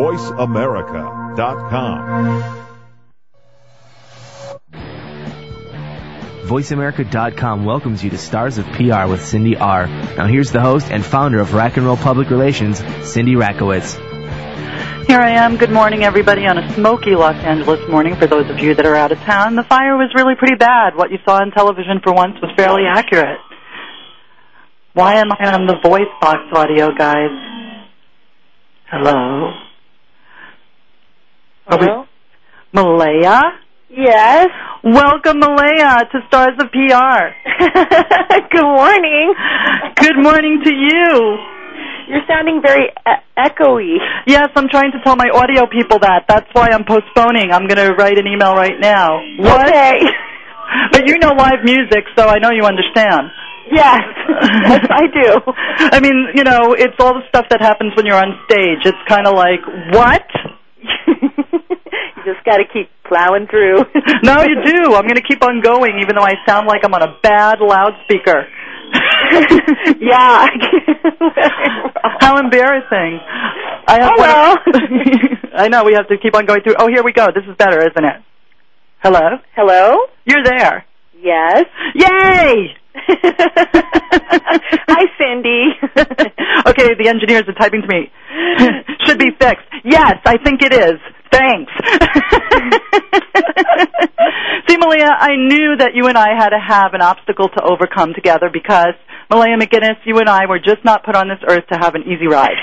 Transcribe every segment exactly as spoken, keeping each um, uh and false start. voice america dot com. voice america dot com welcomes you to Stars of P R with Cindy R. Now here's the host and founder of Rack and Roll Public Relations, Cindy Rakowitz. Here I am. Good morning, everybody, on a smoky Los Angeles morning. For those of you that are out of town, the fire was really pretty bad. What you saw on television for once was fairly accurate. Why am I on the voice box audio, guys? Hello? Hello? We... Malea? Yes? Welcome, Malea, to Stars of P R. Good morning. Good morning to you. You're sounding very e- echoey. Yes, I'm trying to tell my audio people that. That's why I'm postponing. I'm going to write an email right now. What? Okay. But you know live music, so I know you understand. Yes, yes, I do. I mean, you know, it's all the stuff that happens when you're on stage. It's kind of like, what? You just got to keep plowing through. No, you do. I'm going to keep on going, even though I sound like I'm on a bad loudspeaker. Yeah. How embarrassing. I have Hello. Of, I know, we have to keep on going through. Oh, here we go. This is better, isn't it? Hello? Hello? You're there. Yes. Yay! Hi, Cindy. Okay, the engineers are typing to me. Should be fixed. Yes, I think it is. Thanks. See, Malea, I knew that you and I had to have an obstacle to overcome together because, Malea McGuinness, you and I were just not put on this earth to have an easy ride.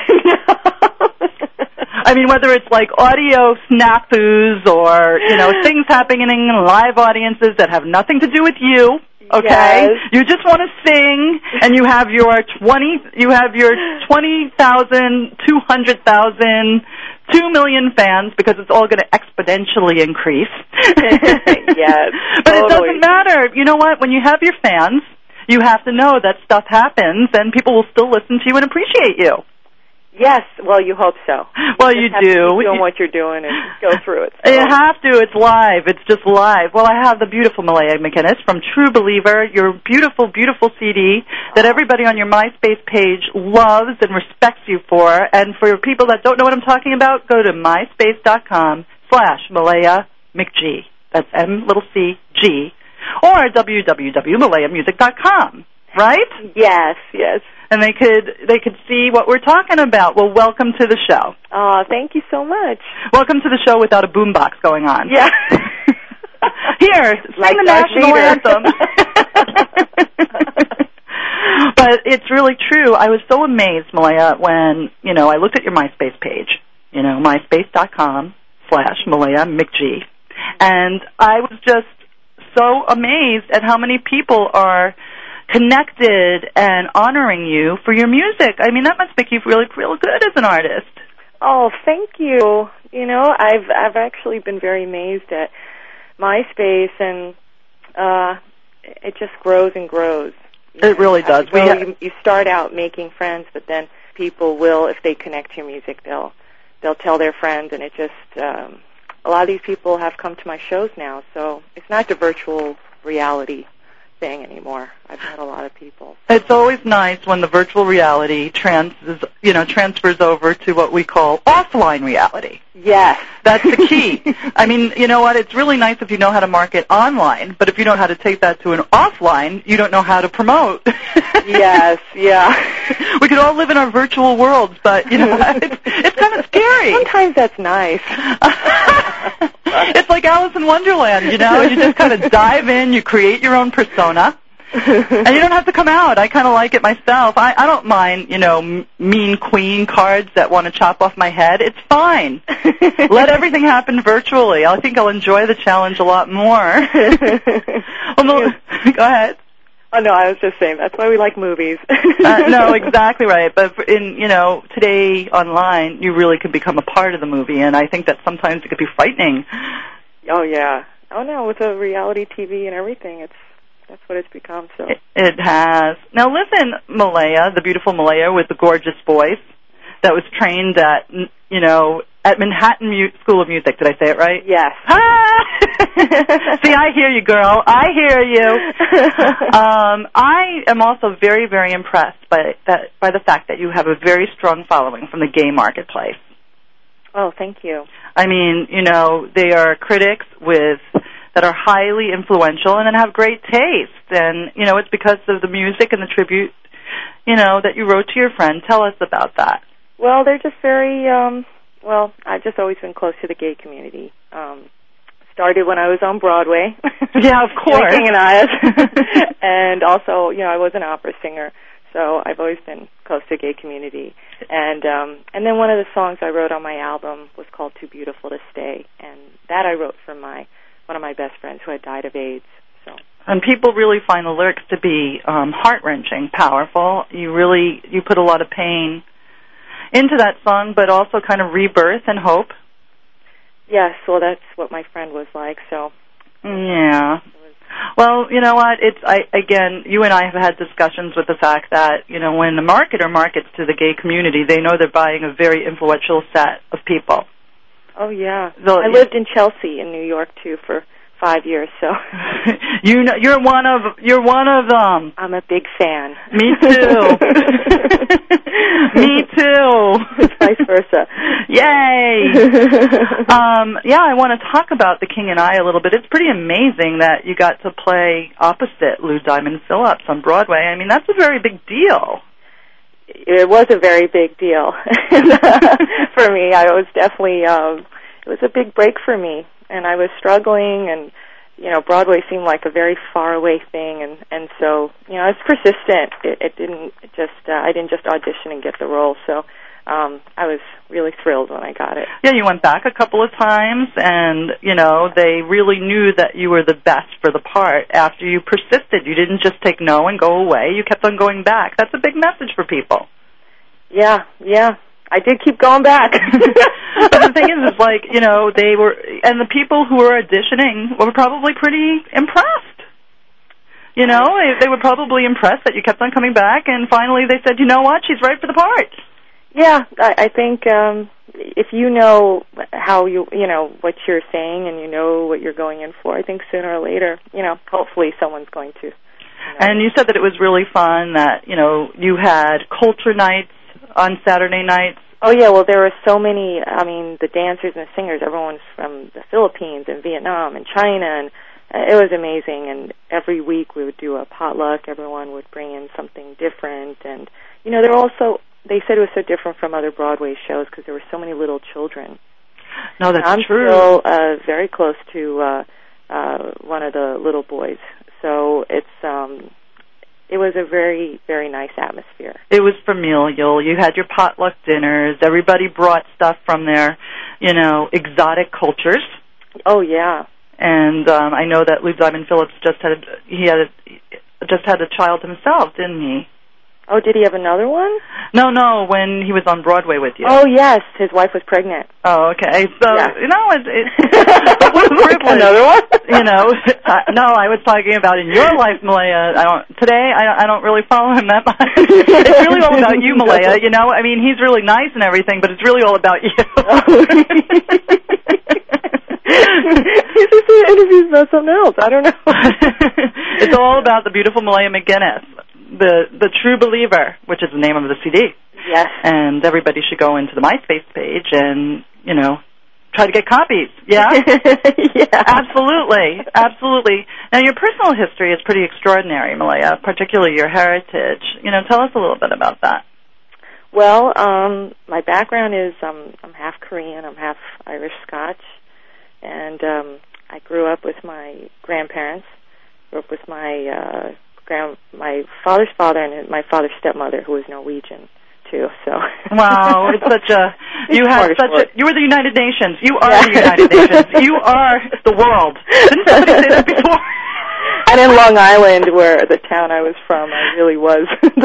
I mean, whether it's like audio snafus or, you know, things happening in live audiences that have nothing to do with you. Okay, yes. You just want to sing, and you have your twenty, you have your twenty thousand, two hundred thousand, two million fans, because it's all going to exponentially increase. Yes, but totally. It doesn't matter. You know what? When you have your fans, you have to know that stuff happens, and people will still listen to you and appreciate you. Yes, well, you hope so. You well, you have do. To keep doing what you're doing and go through it. So. You have to. It's live. It's just live. Well, I have the beautiful Malea McGuinness from True Believer, your beautiful, beautiful C D that everybody on your MySpace page loves and respects you for. And for people that don't know what I'm talking about, go to myspace.com slash Malea McG. That's M little C G. Or w w w dot malea music dot com. Right? Yes, yes. And they could they could see what we're talking about. Well, welcome to the show. Oh, thank you so much. Welcome to the show without a boombox going on. Yeah. Here, sing like the national leader. Anthem. But it's really true. I was so amazed, Malea, when, you know, I looked at your MySpace page, you know, myspace.com slash Malea McG. And I was just so amazed at how many people are connected and honoring you for your music. I mean, that must make you really feel good as an artist. Oh, thank you. You know, I've I've actually been very amazed at MySpace, and uh, it just grows and grows. You it know, really does. We have... you, you start out making friends, but then people will, if they connect to your music, they'll they'll tell their friends, and it just um, a lot of these people have come to my shows now, so it's not the virtual reality thing anymore. I've met a lot of people. It's always nice when the virtual reality trans, you know, transfers over to what we call offline reality. Yes. That's the key. I mean, you know what, it's really nice if you know how to market online, but if you know how to take that to an offline, you don't know how to promote. Yes, yeah. We could all live in our virtual worlds, but, you know, it's, it's kind of scary. Sometimes that's nice. It's like Alice in Wonderland, you know? You just kind of dive in, you create your own persona, and you don't have to come out. I kind of like it myself. I, I don't mind, you know, m- mean queen cards that want to chop off my head. It's fine. Let everything happen virtually. I think I'll enjoy the challenge a lot more. Well, go ahead. Oh, no, I was just saying, that's why we like movies. uh, no, exactly right. But, in you know, today online, you really can become a part of the movie, and I think that sometimes it could be frightening. Oh, yeah. Oh, no, with the reality T V and everything, it's that's what it's become. So It, it has. Now, listen, Malea, the beautiful Malea with the gorgeous voice that was trained at, you know, at Manhattan School of Music. Did I say it right? Yes. Ah! See, I hear you, girl. I hear you. Um, I am also very, very impressed by that, by the fact that you have a very strong following from the gay marketplace. Oh, thank you. I mean, you know, they are critics with that are highly influential and then have great taste. And, you know, it's because of the music and the tribute, you know, that you wrote to your friend. Tell us about that. Well, they're just very, um, well, I've just always been close to the gay community. Um, started when I was on Broadway. Yeah, of course. The King and I. And also, you know, I was an opera singer. So I've always been close to the gay community. And um, and then one of the songs I wrote on my album was called Too Beautiful to Stay. And that I wrote for my one of my best friends who had died of AIDS. So. And people really find the lyrics to be um, heart-wrenching, powerful. You really, you put a lot of pain into that song, but also kind of rebirth and hope. Yes, well, that's what my friend was like, so. Yeah. Well, you know what, it's, I, again, you and I have had discussions with the fact that, you know, when the marketer markets to the gay community, they know they're buying a very influential set of people. Oh, yeah. So, I lived in Chelsea in New York, too, for five years, so. you know, you're one of, you're one of them. I'm a big fan. Me, too. Me, too. Vice versa. Yay. um, yeah, I want to talk about The King and I a little bit. It's pretty amazing that you got to play opposite Lou Diamond Phillips on Broadway. I mean, that's a very big deal. It was a very big deal for me. I was definitely, um, it was a big break for me. And I was struggling, and, you know, Broadway seemed like a very faraway thing. And, and so, you know, I was persistent. It, it didn't just, uh, I didn't just audition and get the role. So um, I was really thrilled when I got it. Yeah, you went back a couple of times, and, you know, they really knew that you were the best for the part after you persisted. You didn't just take no and go away. You kept on going back. That's a big message for people. Yeah, yeah. I did keep going back. But the thing is, is like, you know, they were, and the people who were auditioning were probably pretty impressed. You know, they, they were probably impressed that you kept on coming back, and finally they said, you know what, she's right for the part. Yeah, I, I think um, if you know how you, you know, what you're saying and you know what you're going in for, I think sooner or later, you know, hopefully someone's going to. You know. And you said that it was really fun that, you know, you had culture nights on Saturday nights? Oh, yeah, well, there were so many, I mean, the dancers and the singers, everyone's from the Philippines and Vietnam and China, and it was amazing, and every week we would do a potluck, everyone would bring in something different, and, you know, they were also, they said it was so different from other Broadway shows because there were so many little children. No, that's I'm true. I'm still uh, very close to uh, uh, one of the little boys, so it's... Um, It was a very, very nice atmosphere. It was familial. You had your potluck dinners. Everybody brought stuff from their, you know, exotic cultures. Oh, yeah. And um, I know that Lou Diamond Phillips just had a, he had a, just had a child himself, didn't he? Oh, did he have another one? No, no, when he was on Broadway with you. Oh, yes, his wife was pregnant. Oh, okay. So, yeah. You know, it, it, it was like another one? You know, uh, no, I was talking about in your life, Malea. I don't, today, I, I don't really follow him that much. It's really all about you, Malea, you know? I mean, he's really nice and everything, but it's really all about you. He's just doing interviews about something else. I don't know. It's all about the beautiful Malea McGuinness. The the True Believer, which is the name of the C D. Yes. And everybody should go into the MySpace page and, you know, try to get copies. Yeah? Yeah. Absolutely. Absolutely. Now, your personal history is pretty extraordinary, Malea, particularly your heritage. You know, tell us a little bit about that. Well, um, my background is um, I'm half Korean. I'm half Irish-Scotch. And um, I grew up with my grandparents, grew up with my uh Grand, my father's father and my father's stepmother, who was Norwegian too. So wow, it's such a you have such a, you were the United Nations. You are yeah. the United Nations. You are the world. Didn't somebody say that before? And in Long Island, where the town I was from, I really was. It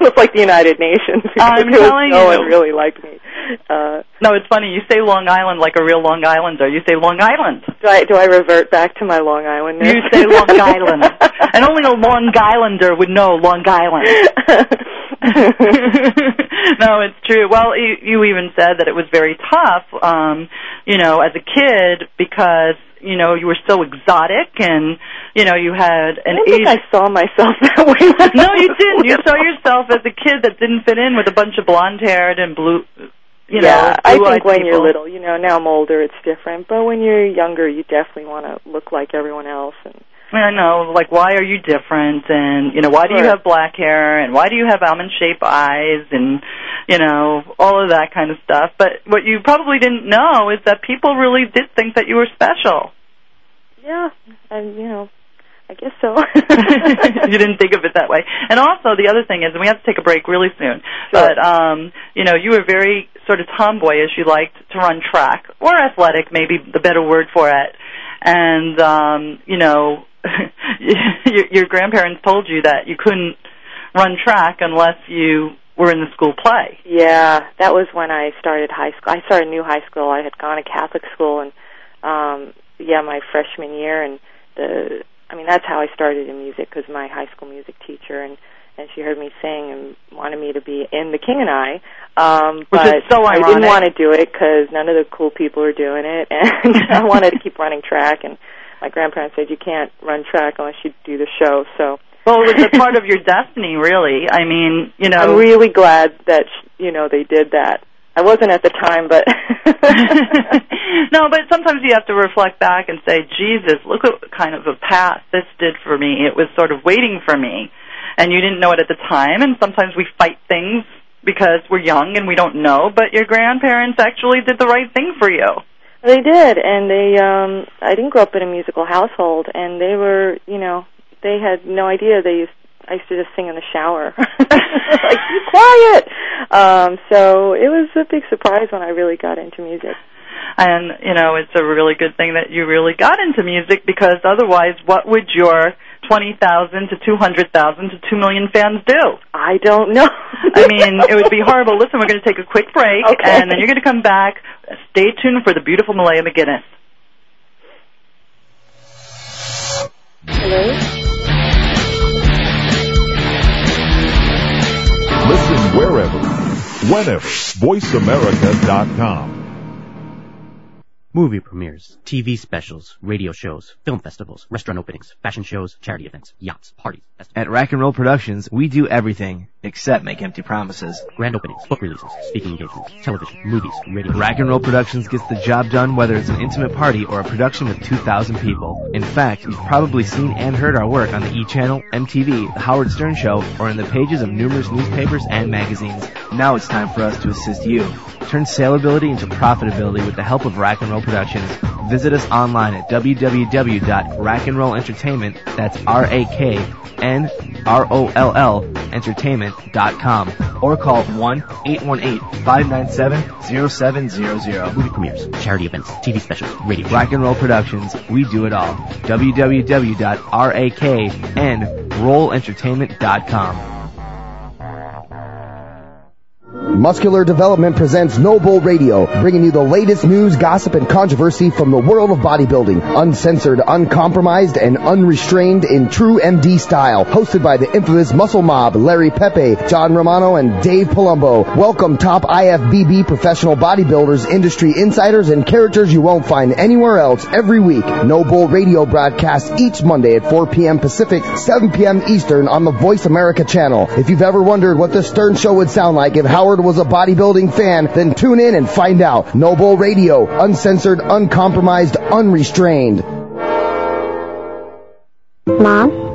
looked like the United Nations. I'm telling no you. No one really liked me. Uh, no, it's funny. You say Long Island like a real Long Islander. You say Long Island. Do I, do I revert back to my Long Island? You say Long Island. And only a Long Islander would know Long Island. No, it's true. Well, you, you even said that it was very tough, um, you know, as a kid because... You know, you were so exotic, and, you know, you had an age... I don't think I saw myself that way. No, you didn't. You saw yourself as a kid that didn't fit in with a bunch of blonde-haired and blue, You yeah, know, I think when people. You're little, you know, now I'm older, it's different. But when you're younger, you definitely want to look like everyone else. And I know, like, why are you different? And, you know, why do you have black hair? And why do you have almond-shaped eyes? And, you know, all of that kind of stuff. But what you probably didn't know is that people really did think that you were special. Yeah, and, you know. I guess so. You didn't think of it that way. And also, the other thing is, and we have to take a break really soon, sure. but, um, you know, you were very sort of tomboyish. You liked to run track, or athletic, maybe the better word for it. And, um, you know, your, your grandparents told you that you couldn't run track unless you were in the school play. Yeah, that was when I started high school. I started new high school. I had gone to Catholic school, and, um, yeah, my freshman year, and the... I mean, that's how I started in music, because my high school music teacher, and, and she heard me sing and wanted me to be in The King and I, um, but so I didn't want to do it because none of the cool people were doing it, and I wanted to keep running track, and my grandparents said, you can't run track unless you do the show, so... Well, it was a part of your destiny, really. I mean, you know... I'm really glad that, you know, they did that. I wasn't at the time, but... No, but sometimes you have to reflect back and say, Jesus, look what kind of a path this did for me. It was sort of waiting for me, and you didn't know it at the time, and sometimes we fight things because we're young and we don't know, but your grandparents actually did the right thing for you. They did, and they, um, I didn't grow up in a musical household, and they were, you know, they had no idea. They used I used to just sing in the shower. Like, be quiet! Um, so it was a big surprise when I really got into music. And, you know, it's a really good thing that you really got into music, because otherwise what would your twenty thousand to two hundred thousand to two million fans do? I don't know. I mean, it would be horrible. Listen, we're going to take a quick break, okay. And then you're going to come back. Stay tuned for the beautiful Malea McGuinness. Hello? Listen wherever, whenever, voice america dot com. Movie premieres, T V specials, radio shows, film festivals, restaurant openings, fashion shows, charity events, yachts, parties. At Rack and Roll Productions, we do everything except make empty promises. Grand openings, book releases, speaking engagements, television, movies, radio. Rack and Roll Productions gets the job done whether it's an intimate party or a production with two thousand people. In fact, you've probably seen and heard our work on the E-Channel, M T V, the Howard Stern Show, or in the pages of numerous newspapers and magazines. Now it's time for us to assist you. Turn saleability into profitability with the help of Rack and Roll Productions. Visit us online at w w w dot rack and roll entertainment, that's R A K N R O L L, entertainment dot com, or call one eight one eight, five nine seven, zero seven zero zero. Movie premieres, charity events, T V specials, radio. Rack and Roll Productions, we do it all. w w w dot rack and roll entertainment dot com. Muscular Development presents Noble Radio, bringing you the latest news, gossip, and controversy from the world of bodybuilding, uncensored, uncompromised, and unrestrained in true M D style. Hosted by the infamous Muscle Mob, Larry Pepe, John Romano, and Dave Palumbo. Welcome top I F B B professional bodybuilders, industry insiders, and characters you won't find anywhere else every week. Noble Radio broadcasts each Monday at four p.m. Pacific, seven p.m. Eastern on the Voice America channel. If you've ever wondered what the Stern Show would sound like if Howard was a bodybuilding fan, then tune in and find out. Noble Radio, uncensored, uncompromised, unrestrained. Mom,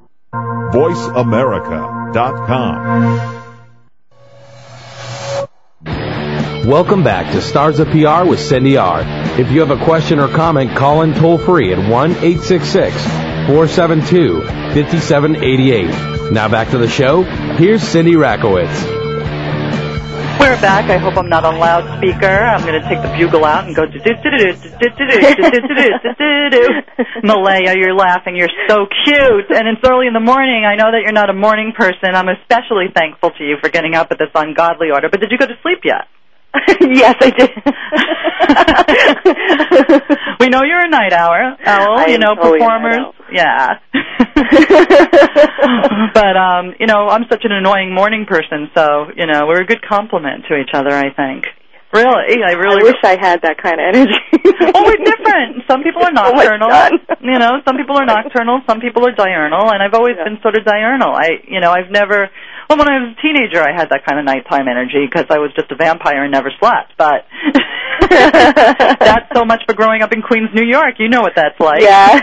voice america dot com. Welcome back to Stars of P R with Cindy R. If you have a question or comment, call in toll free at one eight six six, four seven two, five seven eight eight. Now back to the show. Here's Cindy Rakowitz. We're back. I hope I'm not on loudspeaker. I'm going to take the bugle out and go do do do do do do do do. Malea, you're laughing. You're so cute. And it's early in the morning. I know that you're not a morning person. I'm especially thankful to you for getting up at this ungodly hour. But did you go to sleep yet? Yes, I did. We know you're a night owl, owl you know, totally performers. Yeah. But, um, you know, I'm such an annoying morning person, so, you know, we're a good compliment to each other, I think. Really? I really I wish I had that kind of energy. Well, we're different. Some people are nocturnal. Oh, you know, some people are nocturnal, some people are diurnal, and I've always yeah. been sort of diurnal. I, you know, I've never... Well, when I was a teenager, I had that kind of nighttime energy because I was just a vampire and never slept, but... That's so much for growing up in Queens, New York. You know what that's like. Yes.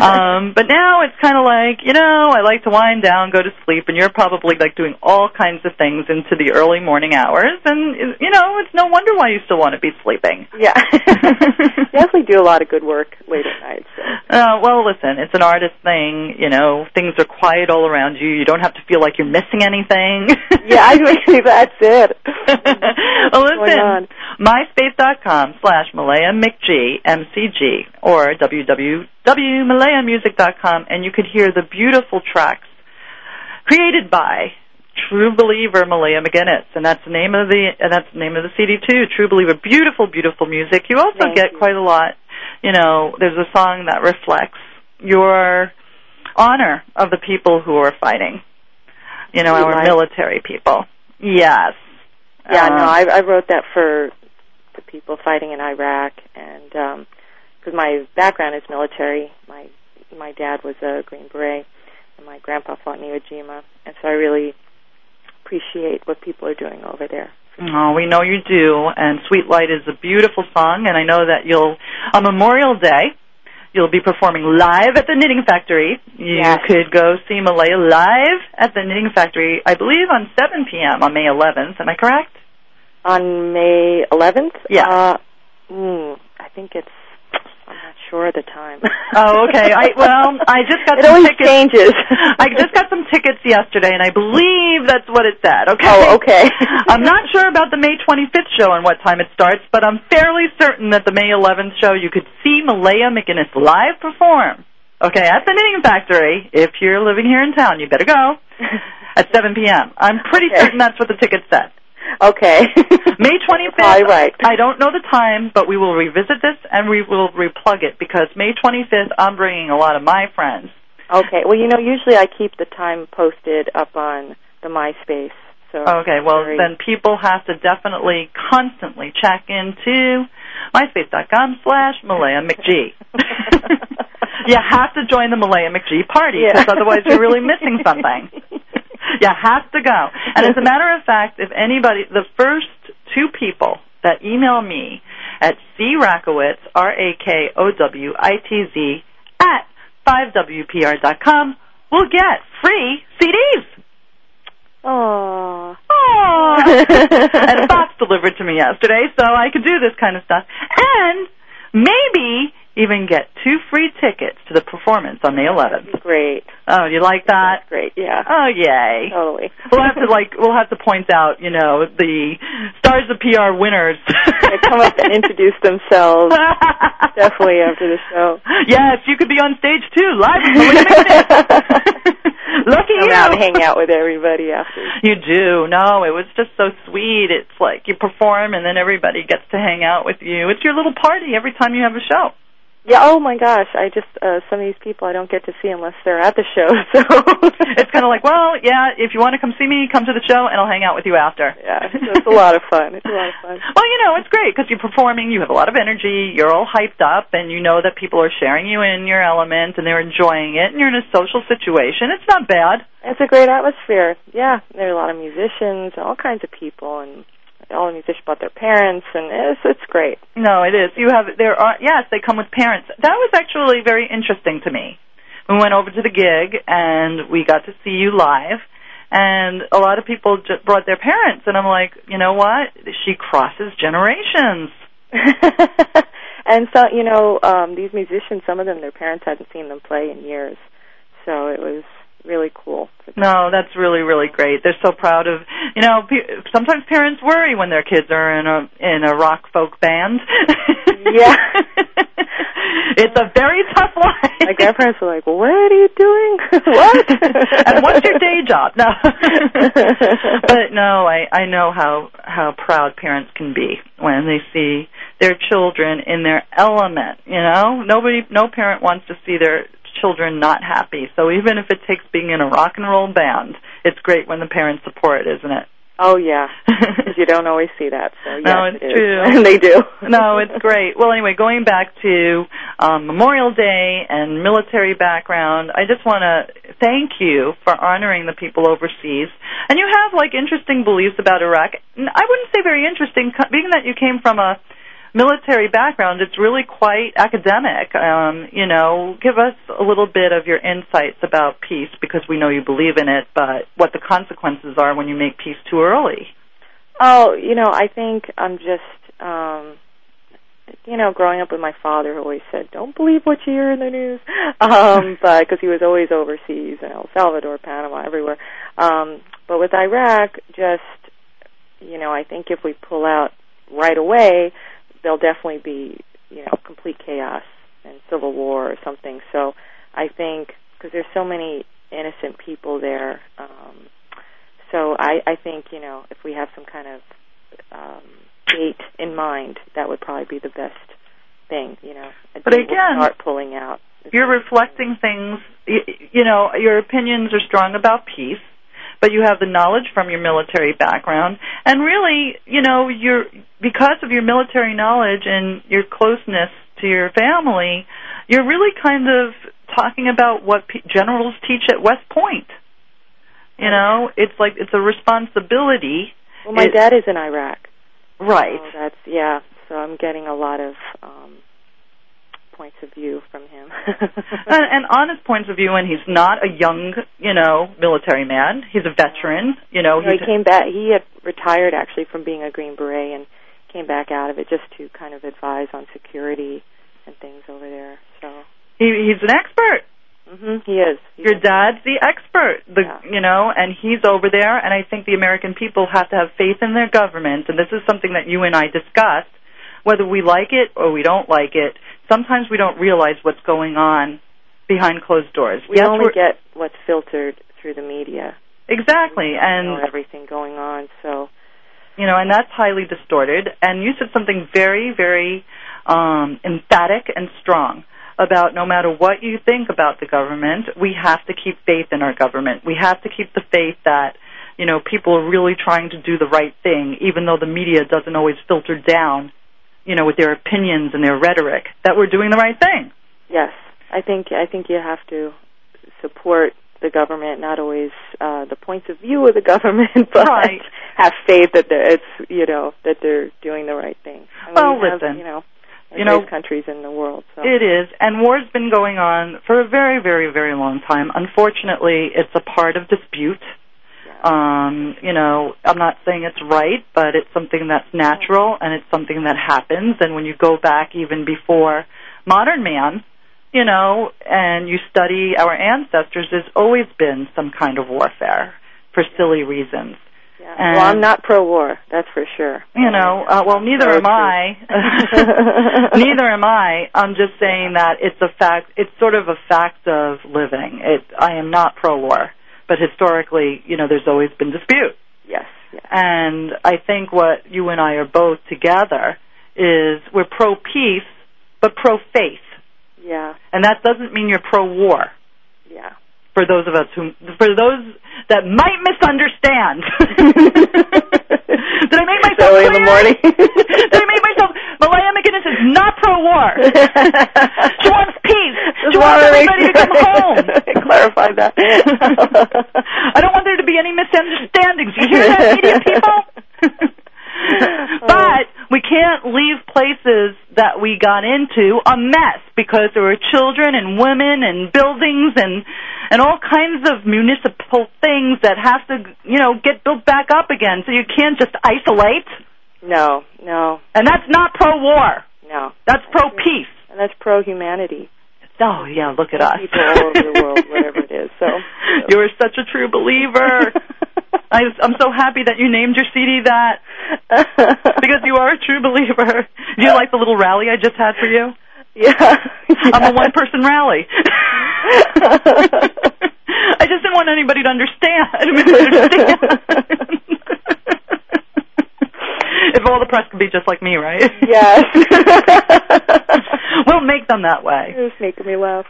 um, but now it's kind of like, you know, I like to wind down, go to sleep, and you're probably like doing all kinds of things into the early morning hours. And, you know, it's no wonder why you still want to be sleeping. Yeah. You definitely do a lot of good work late at night. So. Uh, well, listen, it's an artist thing. You know, things are quiet all around you. You don't have to feel like you're missing anything. Yeah, I think that's it. Well, listen, myspace dot com slash Malea McG, M C G, or w w w dot malea music dot com, and you could hear the beautiful tracks created by True Believer Malea McGuinness, and that's the name of the and that's the name of the C D too. True Believer, beautiful, beautiful music. You also Thank get you. Quite a lot. You know, there's a song that reflects your honor of the people who are fighting. You know, you our like. military people. Yes. Yeah, um, no, I, I wrote that for the people fighting in Iraq, and because um, my background is military, my my dad was a Green Beret, and my grandpa fought in Iwo Jima, and so I really appreciate what people are doing over there. Oh, we know you do, and Sweet Light is a beautiful song, and I know that you'll, on Memorial Day, you'll be performing live at the Knitting Factory. You yes. could go see Malea live at the Knitting Factory, I believe, on seven p.m. on May eleventh. Am I correct? On May eleventh? Yeah. Uh, mm, I think it's, I'm not sure of the time. Oh, okay. I, well, I just got it some tickets. It always changes. I just got some tickets yesterday, and I believe that's what it said. Okay. Oh, okay. I'm not sure about the May twenty-fifth show and what time it starts, but I'm fairly certain that the May eleventh show you could see Malea McGuinness live perform. Okay, at the Knitting Factory. If you're living here in town, you better go at seven p.m. I'm pretty okay. certain that's what the ticket said. Okay. May twenty-fifth, right. I don't know the time, but we will revisit this and we will replug it because May twenty-fifth, I'm bringing a lot of my friends. Okay. Well, you know, usually I keep the time posted up on the MySpace. So okay. Well, very... then people have to definitely constantly check into myspace.com slash Malea McG. You have to join the Malea McG party because yeah. otherwise you're really missing something. You have to go. And as a matter of fact, if anybody, the first two people that email me at c rakowitz, R A K O W I T Z, at five w p r dot com will get free C Ds. Aww. Aww. And a box delivered to me yesterday, so I could do this kind of stuff. And maybe... even get two free tickets to the performance on May eleventh. Great. Oh, you like that? That's great, yeah. Oh, yay. Totally. We'll have to, like, we'll have to point out, you know, the Stars of P R winners. They come up and introduce themselves definitely after the show. Yes, you could be on stage, too, live. Lucky you. Come out and hang out with everybody after. You do. No, it was just so sweet. It's like you perform and then everybody gets to hang out with you. It's your little party every time you have a show. Yeah, oh my gosh, I just, uh, some of these people I don't get to see unless they're at the show, so. It's kind of like, well, yeah, if you want to come see me, come to the show, and I'll hang out with you after. Yeah, it's a lot of fun, it's a lot of fun. Well, you know, it's great, because you're performing, you have a lot of energy, you're all hyped up, and you know that people are sharing you in your element, and they're enjoying it, and you're in a social situation. It's not bad. It's a great atmosphere, yeah. There are a lot of musicians, all kinds of people, and... all the musicians brought their parents, and it's, it's great. No, it is. You have there are yes, they come with parents. That was actually very interesting to me. We went over to the gig, and we got to see you live, and a lot of people just brought their parents, and I'm like, you know what? She crosses generations. And so, you know, um, these musicians, some of them, their parents hadn't seen them play in years, so it was... really cool. No, that's really, really great. They're so proud of, you know, pe- sometimes parents worry when their kids are in a in a rock folk band. Yeah. It's a very tough life. My grandparents were like, what are you doing? What? And what's your day job? No. But no, I, I know how, how proud parents can be when they see their children in their element, you know? Nobody, no parent wants to see their children not happy. So even if it takes being in a rock and roll band, it's great when the parents support, isn't it? Oh, yeah. You don't always see that. So yes, no, it's it true. And they do. No, it's great. Well, anyway, going back to um, Memorial Day and military background, I just want to thank you for honoring the people overseas. And you have, like, interesting beliefs about Iraq. I wouldn't say very interesting, being that you came from a military background, it's really quite academic. Um, you know, give us a little bit of your insights about peace, because we know you believe in it, but what the consequences are when you make peace too early. Oh, you know, I think I'm just, um, you know, growing up with my father who always said, don't believe what you hear in the news, um, but because he was always overseas in El Salvador, Panama, everywhere. Um, but with Iraq, just, you know, I think if we pull out right away, there'll definitely be, you know, complete chaos and civil war or something. So I think, because there's so many innocent people there, um, so I, I think, you know, if we have some kind of um, date in mind, that would probably be the best thing, you know. But again, start pulling out. You're reflecting things, you, you know, your opinions are strong about peace, but you have the knowledge from your military background. And really, you know, you're, because of your military knowledge and your closeness to your family, you're really kind of talking about what pe- generals teach at West Point. You know, it's like it's a responsibility. Well, my it, dad is in Iraq. Right. So that's, yeah, so I'm getting a lot of um, points of view from him. and, and honest points of view, and he's not a young, you know, military man. He's a veteran, you know. You know, he came back, he had retired, actually, from being a Green Beret and came back out of it just to kind of advise on security and things over there. So he, he's an expert. Mm-hmm. He is. He Your is. dad's the expert, the, yeah. you know, and he's over there, and I think the American people have to have faith in their government, and this is something that you and I discussed. Whether we like it or we don't like it, sometimes we don't realize what's going on behind closed doors. We yes, only get what's filtered through the media. Exactly. We don't know everything going on, so... You know, and that's highly distorted. And you said something very, very um, emphatic and strong about no matter what you think about the government, we have to keep faith in our government. We have to keep the faith that, you know, people are really trying to do the right thing, even though the media doesn't always filter down, you know, with their opinions and their rhetoric, that we're doing the right thing. Yes. I think I think you have to support the government, not always uh, the points of view of the government, but right. have faith that they're, it's, you know, that they're doing the right thing. I mean, well, we have, listen, you know, you know, countries in the world. So. It is, and war's been going on for a very, very, very long time. Unfortunately, it's a part of dispute. Um, you know, I'm not saying it's right, but it's something that's natural and it's something that happens. And when you go back even before modern man, you know, and you study our ancestors, there's always been some kind of warfare for silly reasons. Yeah. And, well, I'm not pro-war, that's for sure. You know, uh, well, neither am I. Neither am I. I'm just saying that it's a fact, it's sort of a fact of living. It, I am not pro-war. But historically, you know, there's always been dispute. Yes, yes. And I think what you and I are both together is we're pro-peace, but pro-faith. Yeah. And that doesn't mean you're pro-war. Yeah. For those of us who, for those that might misunderstand. Did I make myself so early clear? In the morning. Did I make myself, Malea McGuinness is not pro-war. She wants peace. She wants everybody to come home. Clarify that. I don't want there to be any misunderstandings. You hear that, media people? But we can't leave places that we got into a mess because there were children and women and buildings and and all kinds of municipal things that have to, you know, get built back up again. So you can't just isolate. No, no. And that's not pro-war. No. That's pro-peace. And that's pro-humanity. Oh, yeah, look at us. People all over the world, whatever it is. So, so. You are such a true believer. I, I'm so happy that you named your C D that, because you are a true believer. Do you like the little rally I just had for you? Yeah. yeah. I'm a one-person rally. I just didn't want anybody to understand. I didn't understand. If all the press could be just like me, right? Yes. We'll make them that way. It's making me laugh.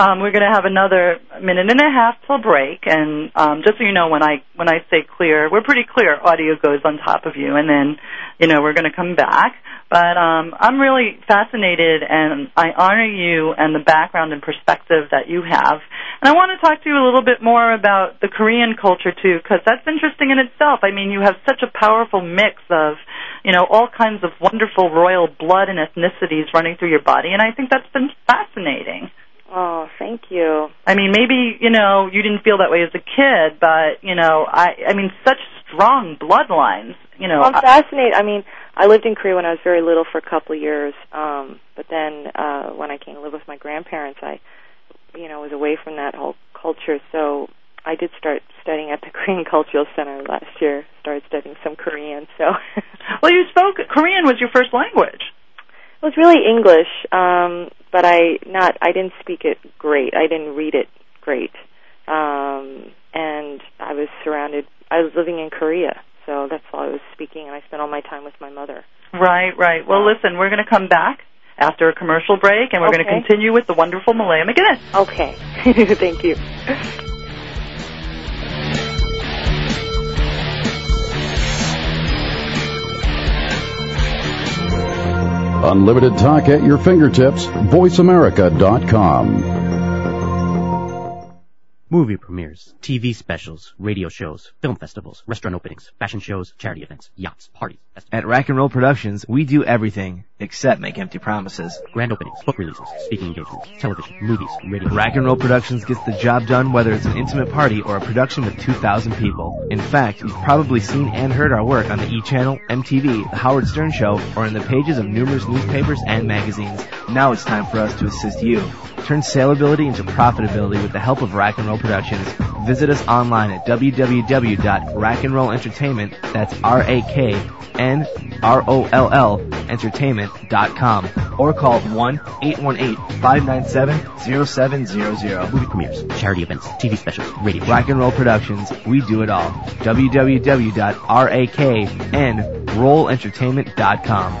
Um, we're going to have another minute and a half till break, and um, just so you know, when I when I say clear, we're pretty clear. Audio goes on top of you, and then, you know, we're going to come back. But um, I'm really fascinated, and I honor you and the background and perspective that you have. And I want to talk to you a little bit more about the Korean culture, too, because that's interesting in itself. I mean, you have such a powerful mix of, you know, all kinds of wonderful royal blood and ethnicities running through your body, and I think that's been fascinating. Oh, thank you. I mean, maybe, you know, you didn't feel that way as a kid, but, you know, I I mean, such strong bloodlines, you know. Well, I'm fascinated. I mean, I lived in Korea when I was very little for a couple of years, um, but then uh, when I came to live with my grandparents, I, you know, was away from that whole culture, so I did start studying at the Korean Cultural Center last year, started studying some Korean, so. Well, you spoke, Korean was your first language. It was really English, um, but I not I didn't speak it great. I didn't read it great, um, and I was surrounded. I was living in Korea, so that's all I was speaking, and I spent all my time with my mother. Right, right. Well, listen, we're going to come back after a commercial break, and we're okay. going to continue with the wonderful Malea McGuinness. Okay, thank you. Unlimited talk at your fingertips, voice america dot com. Movie premieres, T V specials, radio shows, film festivals, restaurant openings, fashion shows, charity events, yachts, parties. At Rack and Roll Productions, we do everything except make empty promises. Grand openings, book releases, speaking engagements, television, movies, radio. Rack and Roll Productions gets the job done whether it's an intimate party or a production with two thousand people. In fact, you've probably seen and heard our work on the E-Channel, M T V, the Howard Stern Show, or in the pages of numerous newspapers and magazines. Now it's time for us to assist you. Turn saleability into profitability with the help of Rack and Roll Productions. Visit us online at w w w dot rack and roll entertainment, that's R A K N R O L L, entertainment, .com, or call one eight one eight, five nine seven, zero seven zero zero. Movie premieres, charity events, T V specials, radio. Rock and Roll Productions, we do it all. w w w dot rack and roll entertainment dot com.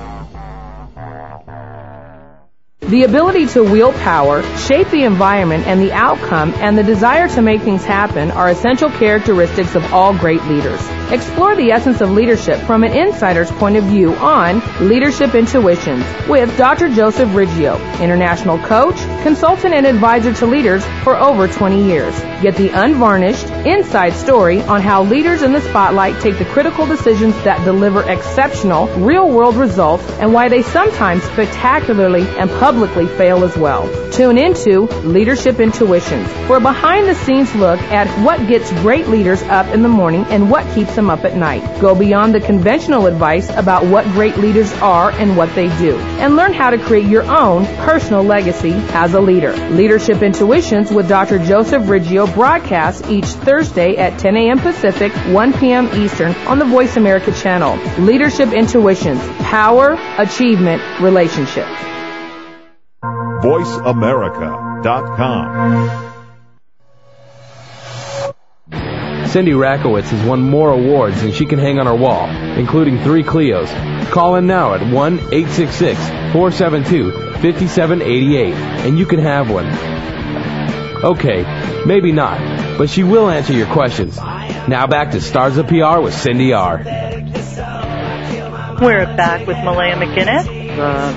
The ability to wield power, shape the environment and the outcome, and the desire to make things happen are essential characteristics of all great leaders. Explore the essence of leadership from an insider's point of view on Leadership Intuitions with Doctor Joseph Riggio, international coach, consultant, and advisor to leaders for over twenty years. Get the unvarnished, inside story on how leaders in the spotlight take the critical decisions that deliver exceptional, real-world results and why they sometimes spectacularly and publicly fail as well. Tune into Leadership Intuitions for a behind-the-scenes look at what gets great leaders up in the morning and what keeps them up at night. Go beyond the conventional advice about what great leaders are and what they do, and learn how to create your own personal legacy as a leader. Leadership Intuitions with Doctor Joseph Riggio broadcasts each Thursday at ten a.m. Pacific, one p.m. Eastern on the Voice America channel. Leadership Intuitions, power, achievement, relationship. voice america dot com. Cindy Rakowitz has won more awards than she can hang on her wall, including three Clios. Call in now at one eight six six, four seven two, five seven eight eight, and you can have one. Okay, maybe not, but she will answer your questions. Now back to Stars of P R with Cindy R. We're back with Malea McGuinness, Uh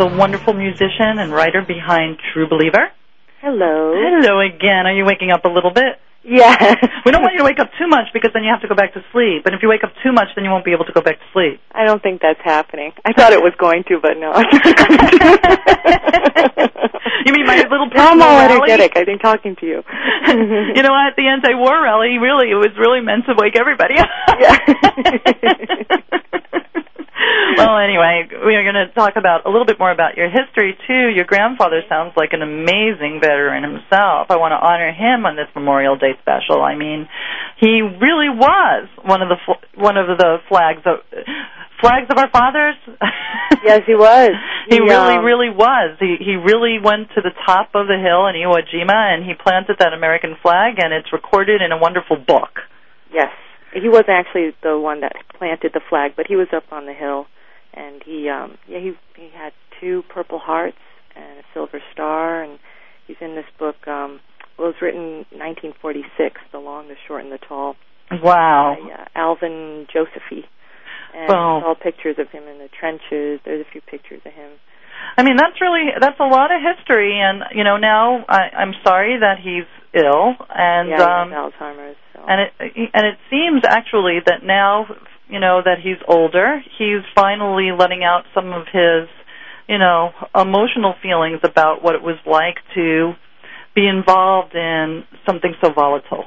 the wonderful musician and writer behind True Believer. Hello. Hello again. Are you waking up a little bit? Yeah. We don't want you to wake up too much because then you have to go back to sleep. But if you wake up too much, then you won't be able to go back to sleep. I don't think that's happening. I thought it was going to, but no. You mean my little personal rally? I'm all energetic. I've been talking to you. You know, at the anti-war rally, really, it was really meant to wake everybody up. Yeah. Well, anyway, we are going to talk about a little bit more about your history, too. Your grandfather sounds like an amazing veteran himself. I want to honor him on this Memorial Day special. I mean, he really was one of the fl- one of the flags, of, Flags of Our Fathers? Yes, he was. He, he really, um, really was. He he really went to the top of the hill in Iwo Jima, and he planted that American flag, and it's recorded in a wonderful book. Yes. He wasn't actually the one that planted the flag, but he was up on the hill, and he um, yeah he he had two Purple Hearts and a Silver Star, and he's in this book. Um, well, it was written in nineteen forty-six, The Long, the Short, and the Tall. Wow. By, uh, Alvin Josephy. And well, it's all pictures of him in the trenches. There's a few pictures of him. I mean, that's really, that's a lot of history. And, you know, now I, I'm sorry that he's ill. And, yeah, um, Alzheimer's. So. And, it, and it seems actually that now, you know, that he's older, he's finally letting out some of his, you know, emotional feelings about what it was like to be involved in something so volatile.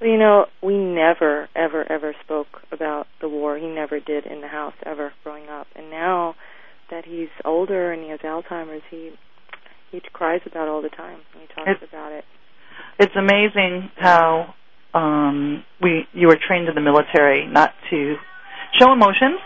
Well, you know, we never, ever, ever spoke about the war. He never did in the house, ever, growing up. And now that he's older and he has Alzheimer's, he he cries about it all the time. He talks it's, about it. It's amazing how um, we you were trained in the military not to show emotions.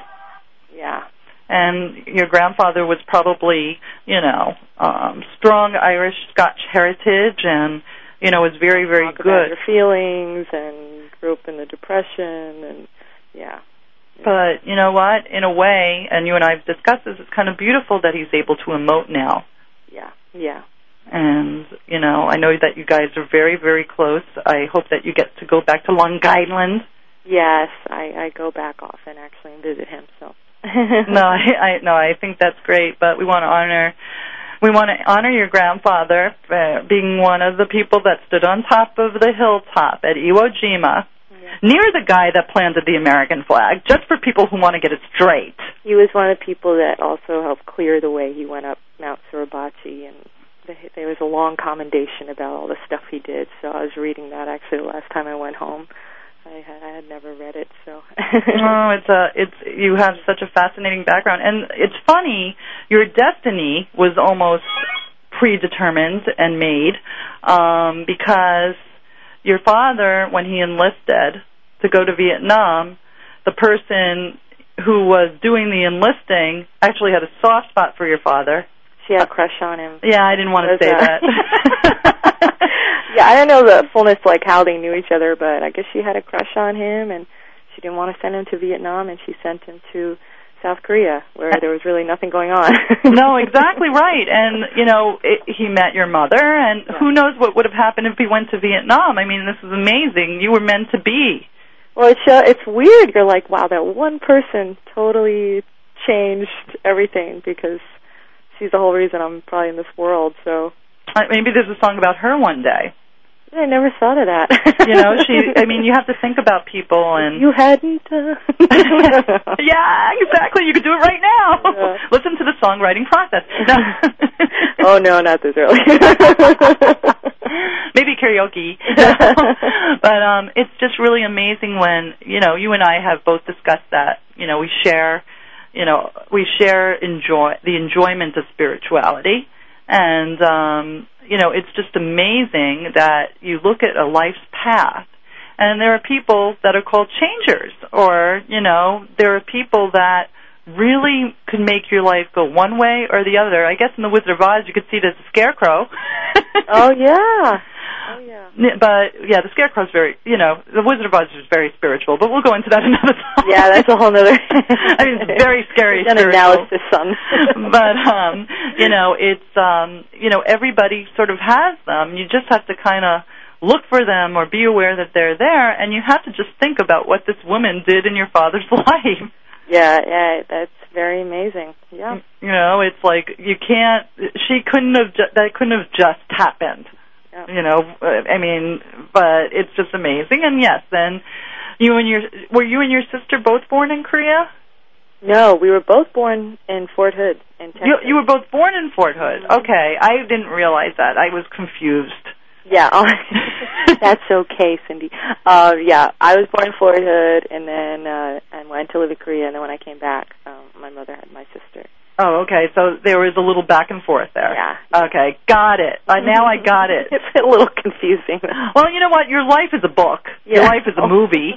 Yeah. And your grandfather was probably, you know, um, strong Irish, Scotch heritage, and you know, it's very, very Talk good. About your feelings, and grew up in the Depression, and yeah. But you know what? In a way, and you and I have discussed this, it's kind of beautiful that he's able to emote now. Yeah, yeah. And, you know, I know that you guys are very, very close. I hope that you get to go back to Long Island. Yes, I, I go back often, actually, and visit him, so. no, I, I, no, I think that's great, but we want to honor... We want to honor your grandfather uh, being one of the people that stood on top of the hilltop at Iwo Jima, yeah. near the guy that planted the American flag, just for people who want to get it straight. He was one of the people that also helped clear the way. He went up Mount Suribachi, and there was a long commendation about all the stuff he did. So I was reading that actually the last time I went home. I had, I had never read it, so. oh, it's a, it's you have such a fascinating background, and it's funny. Your destiny was almost predetermined and made um, because your father, when he enlisted to go to Vietnam, the person who was doing the enlisting actually had a soft spot for your father. She had a crush on him. Yeah, I didn't want to say that. Yeah, I don't know the fullness, like how they knew each other, but I guess she had a crush on him, and she didn't want to send him to Vietnam, and she sent him to South Korea, where there was really nothing going on. No, exactly right. And, you know, it, he met your mother, and yeah. who knows what would have happened if he went to Vietnam. I mean, this is amazing. You were meant to be. Well, it's, uh, it's weird. You're like, wow, that one person totally changed everything, because... she's the whole reason I'm probably in this world, so... Maybe there's a song about her one day. I never thought of that. You know, she... I mean, you have to think about people and... You hadn't... Uh... yeah, exactly. You could do it right now. Yeah. Listen to the songwriting process. No. Oh, no, not this early. Maybe karaoke. But um, it's just really amazing when, you know, you and I have both discussed that. You know, we share... You know, we share enjoy the enjoyment of spirituality, and um, you know, it's just amazing that you look at a life's path, and there are people that are called changers, or you know, there are people that really could make your life go one way or the other. I guess in The Wizard of Oz, you could see it as a scarecrow. Oh yeah. Oh, yeah. But, yeah, the Scarecrow's very, you know, the Wizard of Oz is very spiritual, but we'll go into that another time. Yeah, that's a whole other. I mean, it's very scary spiritual. An analysis on. But, um, you know, it's, um, you know, everybody sort of has them. You just have to kind of look for them or be aware that they're there, and you have to just think about what this woman did in your father's life. Yeah, yeah, that's very amazing. Yeah. You know, it's like you can't, she couldn't have, ju- that couldn't have just happened. Yep. You know, I mean, but it's just amazing. And yes, then you and your were you and your sister both born in Korea? No, we were both born in Fort Hood, in Texas. You, you were both born in Fort Hood. Mm-hmm. Okay, I didn't realize that. I was confused. Yeah, that's okay, Cindy. Uh, yeah, I was born in Fort Hood, and then uh, I went to live in Korea. And then when I came back, um, my mother had my sister. Oh, okay. So there was a little back and forth there. Yeah. Okay. Got it. Uh, now I got it. It's a little confusing. Well, you know what? Your life is a book. Yeah. Your life is a movie.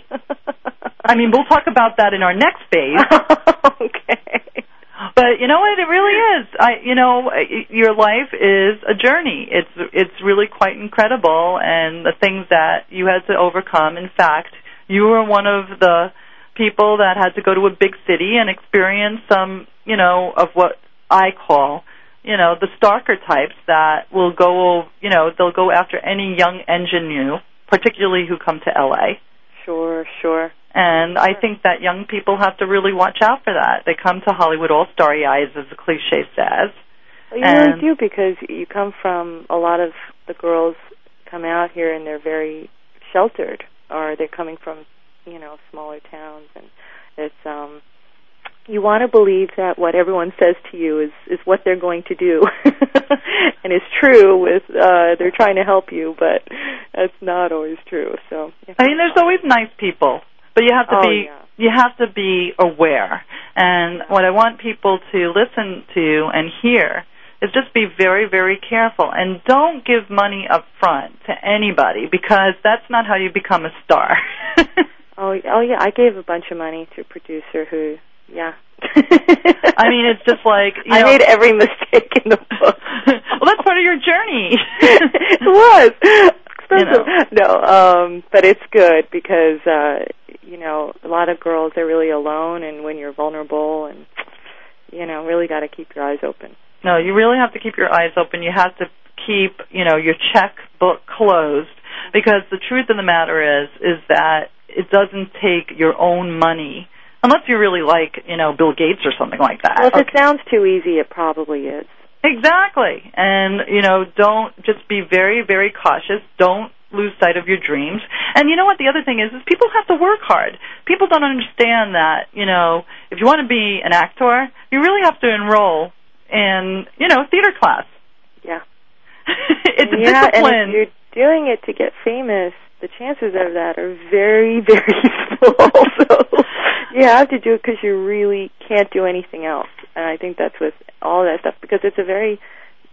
I mean, we'll talk about that in our next phase. Okay. But you know what? It really is. I, you know, your life is a journey. It's it's really quite incredible, and the things that you had to overcome. In fact, you were one of the people that had to go to a big city and experience some, you know, of what I call, you know, the stalker types that will go, you know, they'll go after any young ingenue, particularly who come to L A. Sure, sure. And I think that young people have to really watch out for that. They come to Hollywood all starry-eyed, as the cliche says. Well, you and really do, because you come from, a lot of the girls come out here and they're very sheltered, or they're coming from, you know, smaller towns, and it's, um, you want to believe that what everyone says to you is, is what they're going to do, and it's true with, uh, they're trying to help you, but that's not always true, so. I mean, there's always nice people. But you have to oh, be yeah. you have to be aware. And yeah. what I want people to listen to and hear is just be very, very careful. And don't give money up front to anybody, because that's not how you become a star. oh, oh, yeah. I gave a bunch of money to a producer who, yeah. I mean, it's just like, you know, I made every mistake in the book. Well, that's part of your journey. It was. You know. No, um, but it's good because, uh, you know, a lot of girls are really alone, and when you're vulnerable, and, you know, really got to keep your eyes open. No, you really have to keep your eyes open. You have to keep, you know, your checkbook closed, because the truth of the matter is, is that it doesn't take your own money, unless you're really like, you know, Bill Gates or something like that. Well, if okay. it sounds too easy, it probably is. Exactly. And, you know, don't, just be very, very cautious. Don't lose sight of your dreams. And you know what the other thing is, is people have to work hard. People don't understand that, you know, if you want to be an actor, you really have to enroll in, you know, theater class. Yeah. It's a yeah, discipline. And if you're doing it to get famous, the chances of that are very, very small. So you have to do it because you really can't do anything else. And I think that's with all that stuff, because it's a very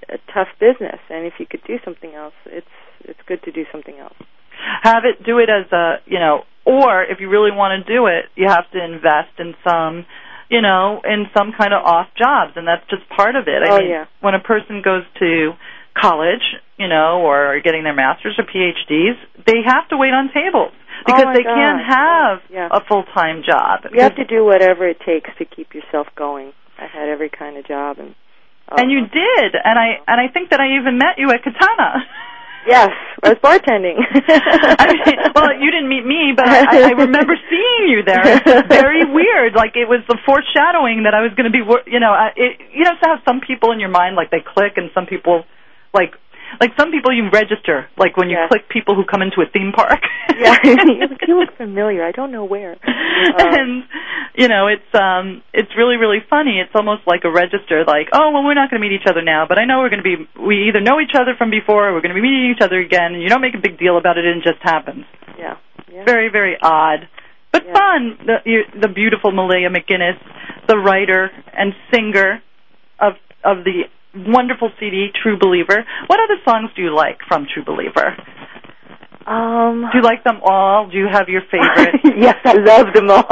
uh, tough business. And if you could do something else, it's it's good to do something else. Have it, do it as a, you know, or if you really want to do it, you have to invest in some, you know, in some kind of off jobs. And that's just part of it. I oh, mean, yeah. when a person goes to college, you know, or getting their master's or PhDs, they have to wait on tables. Because oh they God. can't have yeah. a full-time job. You have to do whatever it takes to keep yourself going. I had every kind of job, and oh. and you did, and I and I think that I even met you at Katana. Yes, I was bartending. I mean, well, you didn't meet me, but I, I remember seeing you there. It was very weird. Like, it was the foreshadowing that I was going to be, you know, it, you know, to have some people in your mind, like they click, and some people, like. Like, some people you register, like when you yes. click people who come into a theme park. Yeah, you look familiar. I don't know where. Um, and, you know, it's um, it's really, really funny. It's almost like a register, like, oh, well, we're not going to meet each other now, but I know we're going to be, we either know each other from before or we're going to be meeting each other again, and you don't make a big deal about it, it just happens. Yeah. yeah. Very, very odd. But yeah. fun. The, you, the beautiful Malea McGuinness, the writer and singer of of the wonderful C D, True Believer. What other songs do you like from True Believer? Um, do you like them all? Do you have your favorite? Yes, I love them all.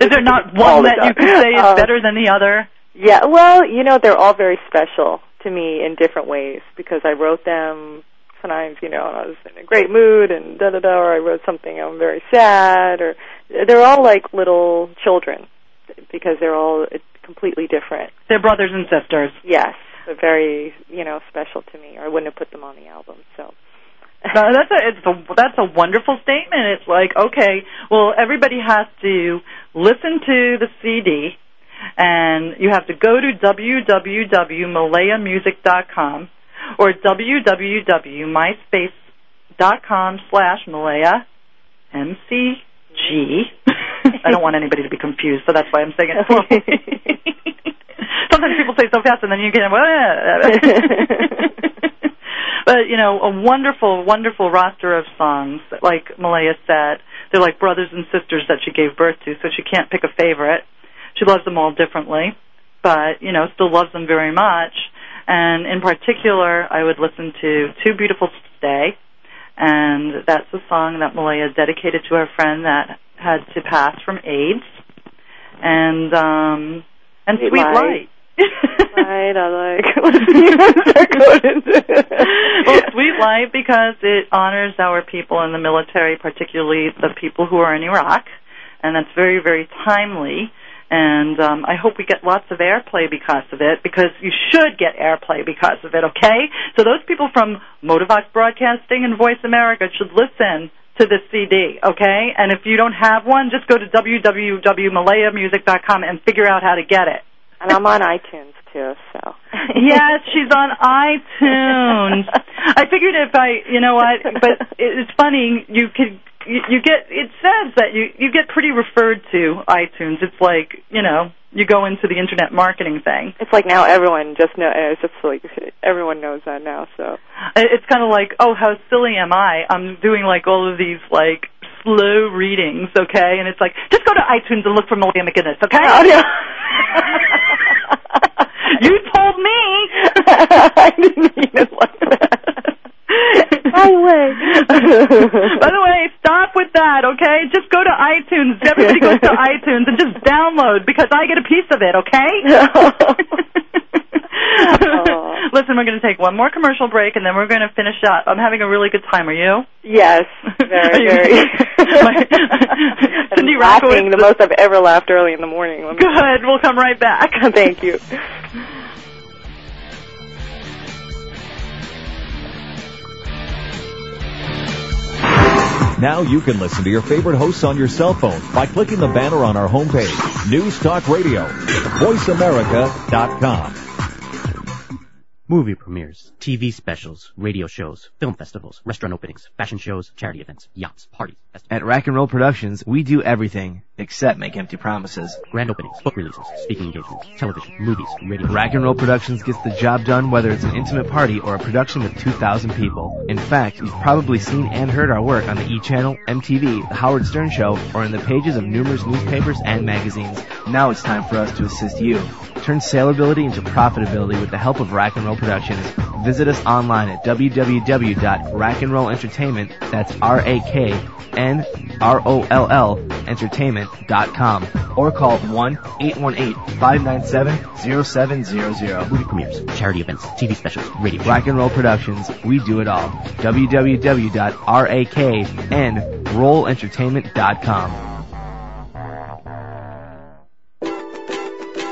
Is there not one that you can say is um, better than the other? Yeah, well, you know, they're all very special to me in different ways, because I wrote them sometimes, you know, I was in a great mood and da-da-da, or I wrote something I'm very sad, or they're all like little children, because they're all completely different. They're brothers and sisters. Yes, they're very, you know, special to me. Or I wouldn't have put them on the album. So no, that's a it's a, that's a wonderful statement. It's like, okay, well, everybody has to listen to the C D, and you have to go to w w w dot malea music dot com or w w w dot myspace dot com slash malea m c g. I don't want anybody to be confused, so that's why I'm saying it slowly. Sometimes people say so fast, and then you get, well, but, you know, a wonderful, wonderful roster of songs. Like Malea said, they're like brothers and sisters that she gave birth to, so she can't pick a favorite. She loves them all differently, but, you know, still loves them very much. And in particular, I would listen to Too Beautiful to Stay And that's a song that Malea dedicated to her friend that had to pass from AIDS. And um, and Sweet Light. Sweet Light, I like. Well, Sweet Light because it honors our people in the military, particularly the people who are in Iraq. And that's very, very timely. And um, I hope we get lots of airplay because of it, because you should get airplay because of it, okay? So those people from Motivox Broadcasting and Voice America should listen to this C D, okay? And if you don't have one, just go to w w w dot malea music dot com and figure out how to get it. And I'm on iTunes, too, so. Yes, she's on iTunes. I figured if I, you know what, but it's funny, you could... You, you get, it says that you, you get pretty referred to iTunes. It's like, you know, you go into the internet marketing thing. It's like now everyone just know, it's just like everyone knows that now, so. It's kind of like, oh, how silly am I? I'm doing like all of these like slow readings, okay? And it's like, just go to iTunes and look for Malea McGuinness, okay? Oh, yeah. You told me. I didn't mean it like that. I would. By the way, stop with that, okay? Just go to iTunes. Everybody goes to iTunes and just download because I get a piece of it, okay? Oh. Listen, we're going to take one more commercial break and then we're going to finish up. I'm having a really good time. Are you? Yes. Very, you, very. My, Cindy Rakowitz. The most I've ever laughed early in the morning. Good. Go. We'll come right back. Thank you. Now you can listen to your favorite hosts on your cell phone by clicking the banner on our homepage, News Talk Radio, voice america dot com. Movie premieres, T V specials, radio shows, film festivals, restaurant openings, fashion shows, charity events, yachts, parties. At Rack and Roll Productions, we do everything except make empty promises. Grand openings, book releases, speaking engagements, television, movies, radio. Rack and Roll Productions gets the job done whether it's an intimate party or a production with two thousand people. In fact, you've probably seen and heard our work on the E-Channel, M T V, the Howard Stern Show, or in the pages of numerous newspapers and magazines. Now it's time for us to assist you. Turn saleability into profitability with the help of Rack and Roll Productions. Visit us online at w w w dot rack and roll entertainment, that's R A K N R O L L entertainment dot com, or call one eight one eight, five nine seven, zero seven zero zero. Movie premieres, charity events, T V specials, radio. Rock and Roll Productions, we do it all. w w w dot rack n roll entertainment dot com.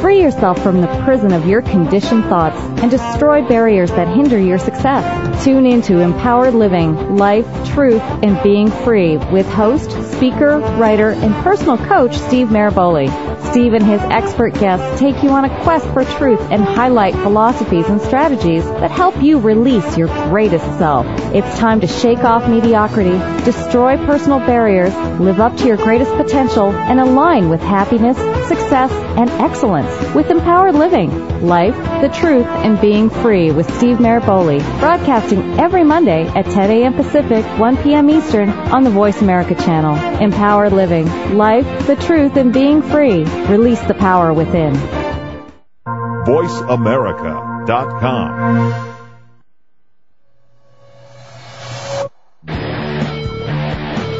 Free yourself from the prison of your conditioned thoughts and destroy barriers that hinder your success. Tune in to Empowered Living, Life, Truth, and Being Free with host, speaker, writer, and personal coach Steve Maraboli. Steve and his expert guests take you on a quest for truth and highlight philosophies and strategies that help you release your greatest self. It's time to shake off mediocrity, destroy personal barriers, live up to your greatest potential, and align with happiness, success, and excellence. With Empowered Living, Life, the Truth, and Being Free with Steve Maraboli, broadcasting every Monday at ten a.m. Pacific, one p.m. Eastern on the Voice America channel. Empowered Living, Life, the Truth, and Being Free. Release the power within. voice america dot com.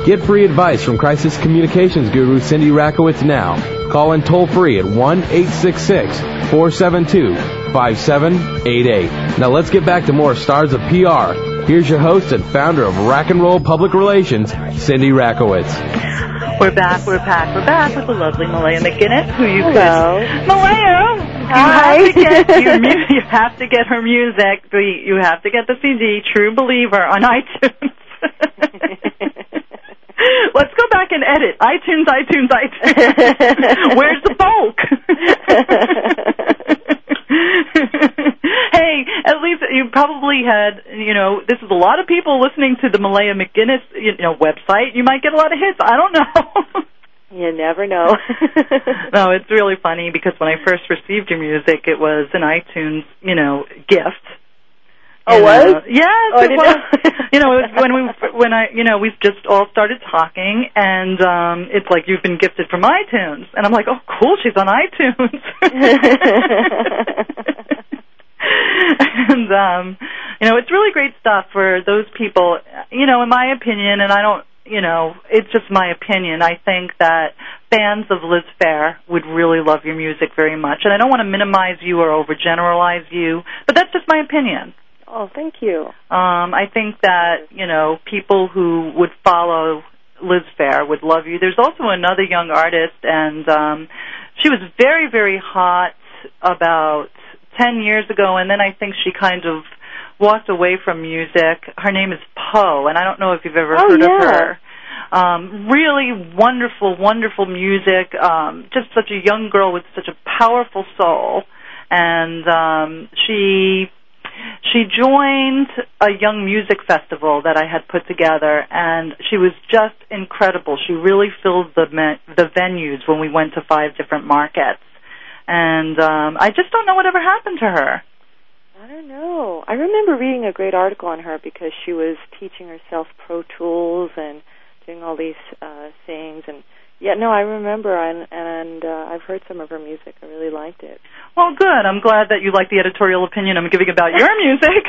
Get free advice from crisis communications guru Cindy Rakowitz now. Call in toll-free at one eight six six, four seven two, five seven eight eight. Now let's get back to more stars of P R. Here's your host and founder of Rock and Roll Public Relations, Cindy Rakowitz. We're back, we're back, we're back with the lovely Malea McGuinness, who you could... Hello. Malea! Hi. You have to get your music, you have to get her music, you have to get the C D, True Believer, on iTunes. Let's go back and edit. iTunes, iTunes, iTunes. Where's the bulk? Hey, at least you probably probably had, you know, this is a lot of people listening to the Malea McGuinness, you know, website. You might get a lot of hits. I don't know. You never know. No, it's really funny because when I first received your music, it was an iTunes, you know, gift. Oh, and, was? Uh, yes, oh, it was. You know, it was when we, when I, you know, we just all started talking, and um, it's like, you've been gifted from iTunes. And I'm like, oh, cool, she's on iTunes. And, um, you know, it's really great stuff for those people, you know, in my opinion, and I don't, you know, it's just my opinion. I think that fans of Liz Phair would really love your music very much. And I don't want to minimize you or overgeneralize you, but that's just my opinion. Oh, thank you. Um, I think that, you know, people who would follow Liz Phair would love you. There's also another young artist, and um, she was very, very hot about ten years ago, and then I think she kind of walked away from music. Her name is Poe, and I don't know if you've ever oh, heard yeah. of her. Um, really wonderful, wonderful music. Um, just such a young girl with such a powerful soul. And um, she she joined a young music festival that I had put together, and she was just incredible. She really filled the me- the venues when we went to five different markets. And um, I just don't know whatever happened to her. I don't know. I remember reading a great article on her because she was teaching herself Pro Tools and doing all these uh, things. And yeah, no, I remember, and, and uh, I've heard some of her music. I really liked it. Well, good. I'm glad that you like the editorial opinion I'm giving about your music.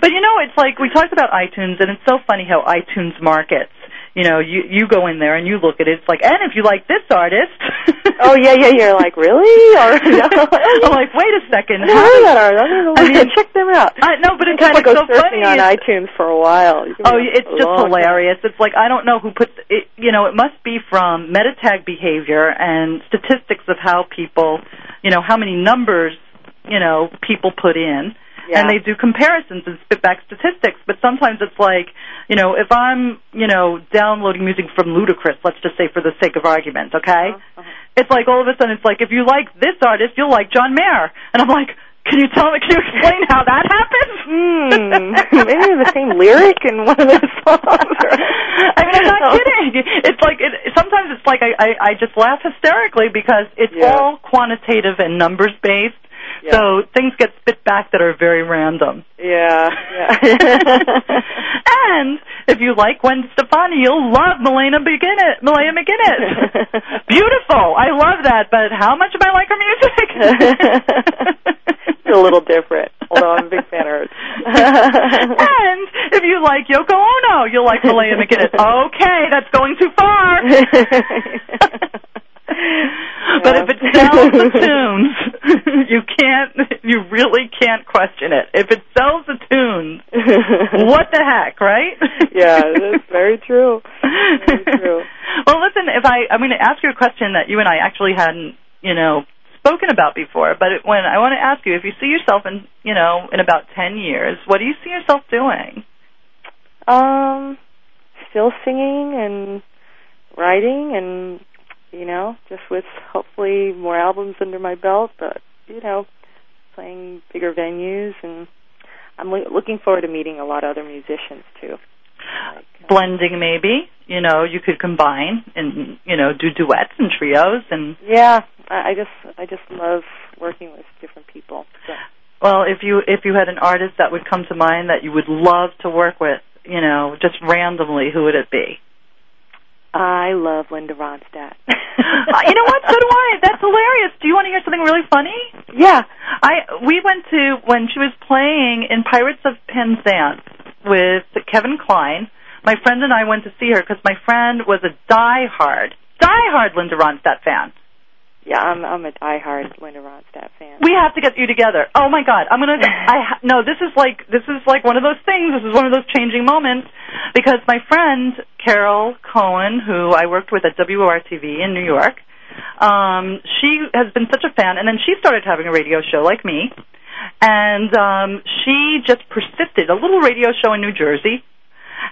But, you know, it's like we talked about iTunes, and it's so funny how iTunes markets. You know, you, you go in there and you look at it. It's like, and if you like this artist. Oh, yeah, yeah, you're like, really? Or, no. I'm like, wait a second. I heard that artist. Check them out. I, no, but it's kind of so funny. I've been surfing on iTunes for a while. Oh, it's just hilarious. Time. It's like, I don't know who put it, you know, it must be from meta tag behavior and statistics of how people, you know, how many numbers, you know, people put in. Yeah. And they do comparisons and spit back statistics, but sometimes it's like, you know, if I'm, you know, downloading music from Ludacris, let's just say for the sake of argument, okay? Uh-huh. It's like all of a sudden it's like, if you like this artist, you'll like John Mayer. And I'm like, can you tell me, can you explain how that happens? Mm, maybe the same lyric in one of their songs. I mean, I'm not kidding. It's like, it, sometimes it's like I, I, I just laugh hysterically because it's yeah. all quantitative and numbers-based. Yeah. So things get spit back that are very random. Yeah. yeah. And if you like Gwen Stefani, you'll love Malea McGuinness. Malea McGuinness. Beautiful. I love that, but how much do I like her music? It's a little different, although I'm a big fan of hers. And if you like Yoko Ono, you'll like Malea McGuinness. Okay, that's going too far. Yeah. But if it sells the tunes, you can't, you really can't question it. If it sells the tunes, what the heck, right? Yeah, that's very true. Very true. Well, listen, if I, I'm going to ask you a question that you and I actually hadn't, you know, spoken about before, but it, when I want to ask you, if you see yourself in, you know, in about ten years, what do you see yourself doing? Um, still singing and writing and, you know, just with hopefully more albums under my belt, but, you know, playing bigger venues. And I'm lo- looking forward to meeting a lot of other musicians, too. Like, uh, Blending, maybe. You know, you could combine and, you know, do duets and trios. And yeah, I, I just I just love working with different people. So. Well, if you if you had an artist that would come to mind that you would love to work with, you know, just randomly, who would it be? I love Linda Ronstadt. uh, you know what? So do I. That's hilarious. Do you want to hear something really funny? Yeah. I we went to, when she was playing in Pirates of Penzance with Kevin Kline, my friend and I went to see her because my friend was a diehard, diehard Linda Ronstadt fan. Yeah, I'm, I'm a diehard Linda Ronstadt fan. We have to get you together. Oh my God, I'm gonna. I no, this is like this is like one of those things. This is one of those changing moments because my friend Carol Cohen, who I worked with at W O R T V in New York, um, she has been such a fan, and then she started having a radio show like me, and um, she just persisted. A little radio show in New Jersey,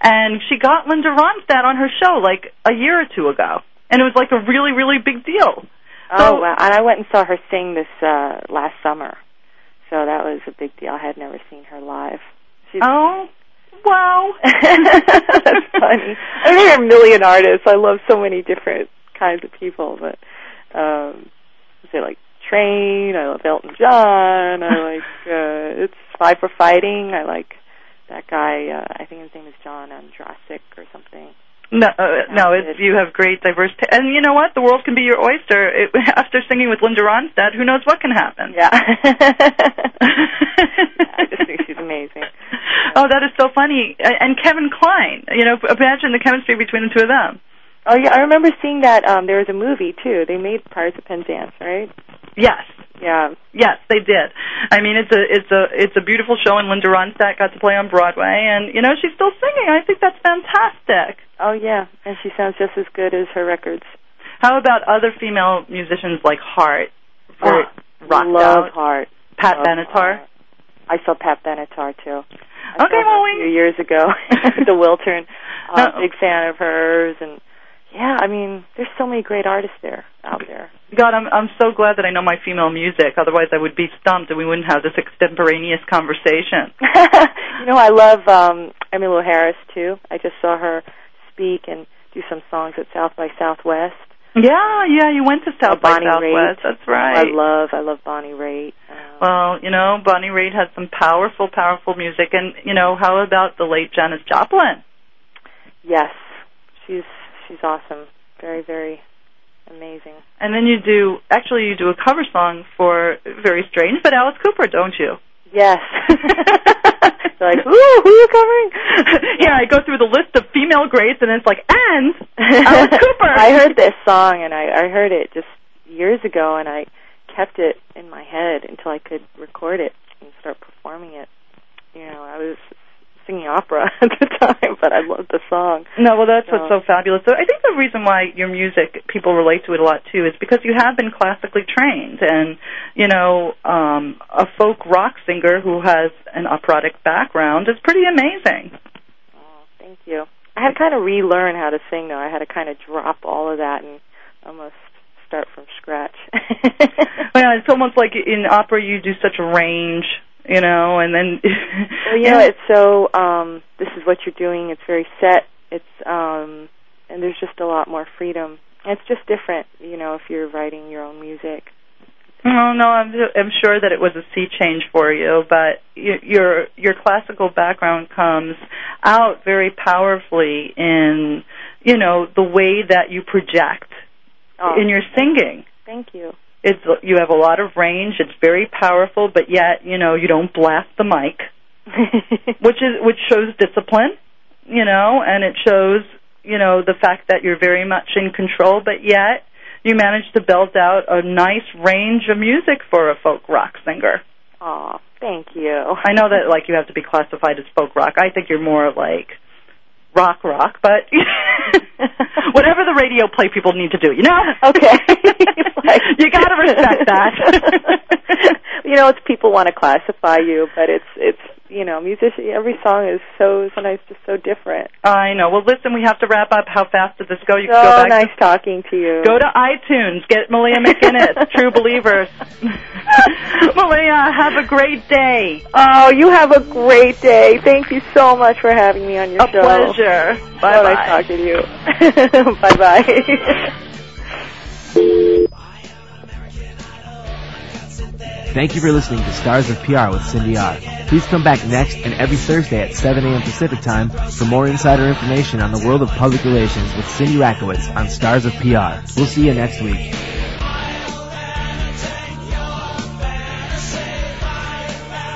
and she got Linda Ronstadt on her show like a year or two ago, and it was like a really, really big deal. So, oh, wow. And I went and saw her sing this uh, last summer. So that was a big deal. I had never seen her live. She's, oh, wow. That's funny. I mean, there are a million artists. I love so many different kinds of people, but um, I like Train, I love Elton John, I like uh, it's Five for Fighting, I like that guy, uh, I think his name is John Andrasik or something. No, uh, no, it's, you have great diverse, t- and you know what? The world can be your oyster. It, after singing with Linda Ronstadt, who knows what can happen? Yeah, yeah, I just think she's amazing. Oh, that is so funny. And Kevin Kline, you know, imagine the chemistry between the two of them. Oh yeah, I remember seeing that. Um, there was a movie too. They made Pirates of Penzance, right? Yes. Yeah. Yes, they did. I mean, it's a it's a it's a beautiful show, and Linda Ronstadt got to play on Broadway, and you know she's still singing. I think that's fantastic. Oh yeah, and she sounds just as good as her records. How about other female musicians like Heart? Oh, love out. Heart. Pat love Benatar. Heart. I saw Pat Benatar too. I okay, well, a few we... years ago at the Wiltern. Uh, big fan of hers and. Yeah, I mean, there's so many great artists there, out there. God, I'm I'm so glad that I know my female music. Otherwise, I would be stumped and we wouldn't have this extemporaneous conversation. You know, I love um, Emmylou Harris, too. I just saw her speak and do some songs at South by Southwest. Yeah, yeah, you went to South by Southwest. Raitt. That's right. I love, I love Bonnie Raitt. Um, well, you know, Bonnie Raitt has some powerful, powerful music. And, you know, how about the late Janis Joplin? Yes, she's... She's awesome. Very, very amazing. And then you do, actually you do a cover song for, very strange, but Alice Cooper, don't you? Yes. Like, ooh, who are you covering? Yeah, I go through the list of female greats and it's like, and Alice Cooper. I heard this song and I, I heard it just years ago and I kept it in my head until I could record it and start performing it. You know, I was... singing opera at the time, but I loved the song. No, well, that's so. What's so fabulous. So I think the reason why your music, people relate to it a lot, too, is because you have been classically trained. And, you know, um, a folk rock singer who has an operatic background is pretty amazing. Oh, thank you. I had to kind of relearn how to sing, though. I had to kind of drop all of that and almost start from scratch. Well, it's almost like in opera you do such a range. You know, and then... Well, you know, it's so, um, this is what you're doing, it's very set, it's, um, and there's just a lot more freedom. It's just different, you know, if you're writing your own music. Oh, no, I'm, I'm sure that it was a sea change for you, but you, your your classical background comes out very powerfully in, you know, the way that you project oh, in your singing. Thank you. It's, you have a lot of range. It's very powerful, but yet you know you don't blast the mic, which is which shows discipline, you know, and it shows you know the fact that you're very much in control. But yet you manage to belt out a nice range of music for a folk rock singer. Aw, thank you. I know that like you have to be classified as folk rock. I think you're more like rock rock, but whatever the radio play people need to do, you know? Okay. Like, you got to respect that. You know, it's people want to classify you, but it's, it's you know, musician, every song is so, sometimes just so different. I know. Well, listen, we have to wrap up. How fast did this go? You so can go back nice to, talking to you. Go to iTunes. Get Malea McGuinness, True Believer. Malea, have a great day. Oh, you have a great day. Thank you so much for having me on your a show. A pleasure. Bye-bye. So nice talking to you. Bye-bye. Thank you for listening to Stars of P R with Cindy R. Please come back next and every Thursday at seven a.m. Pacific Time for more insider information on the world of public relations with Cindy Rakowitz on Stars of P R. We'll see you next week.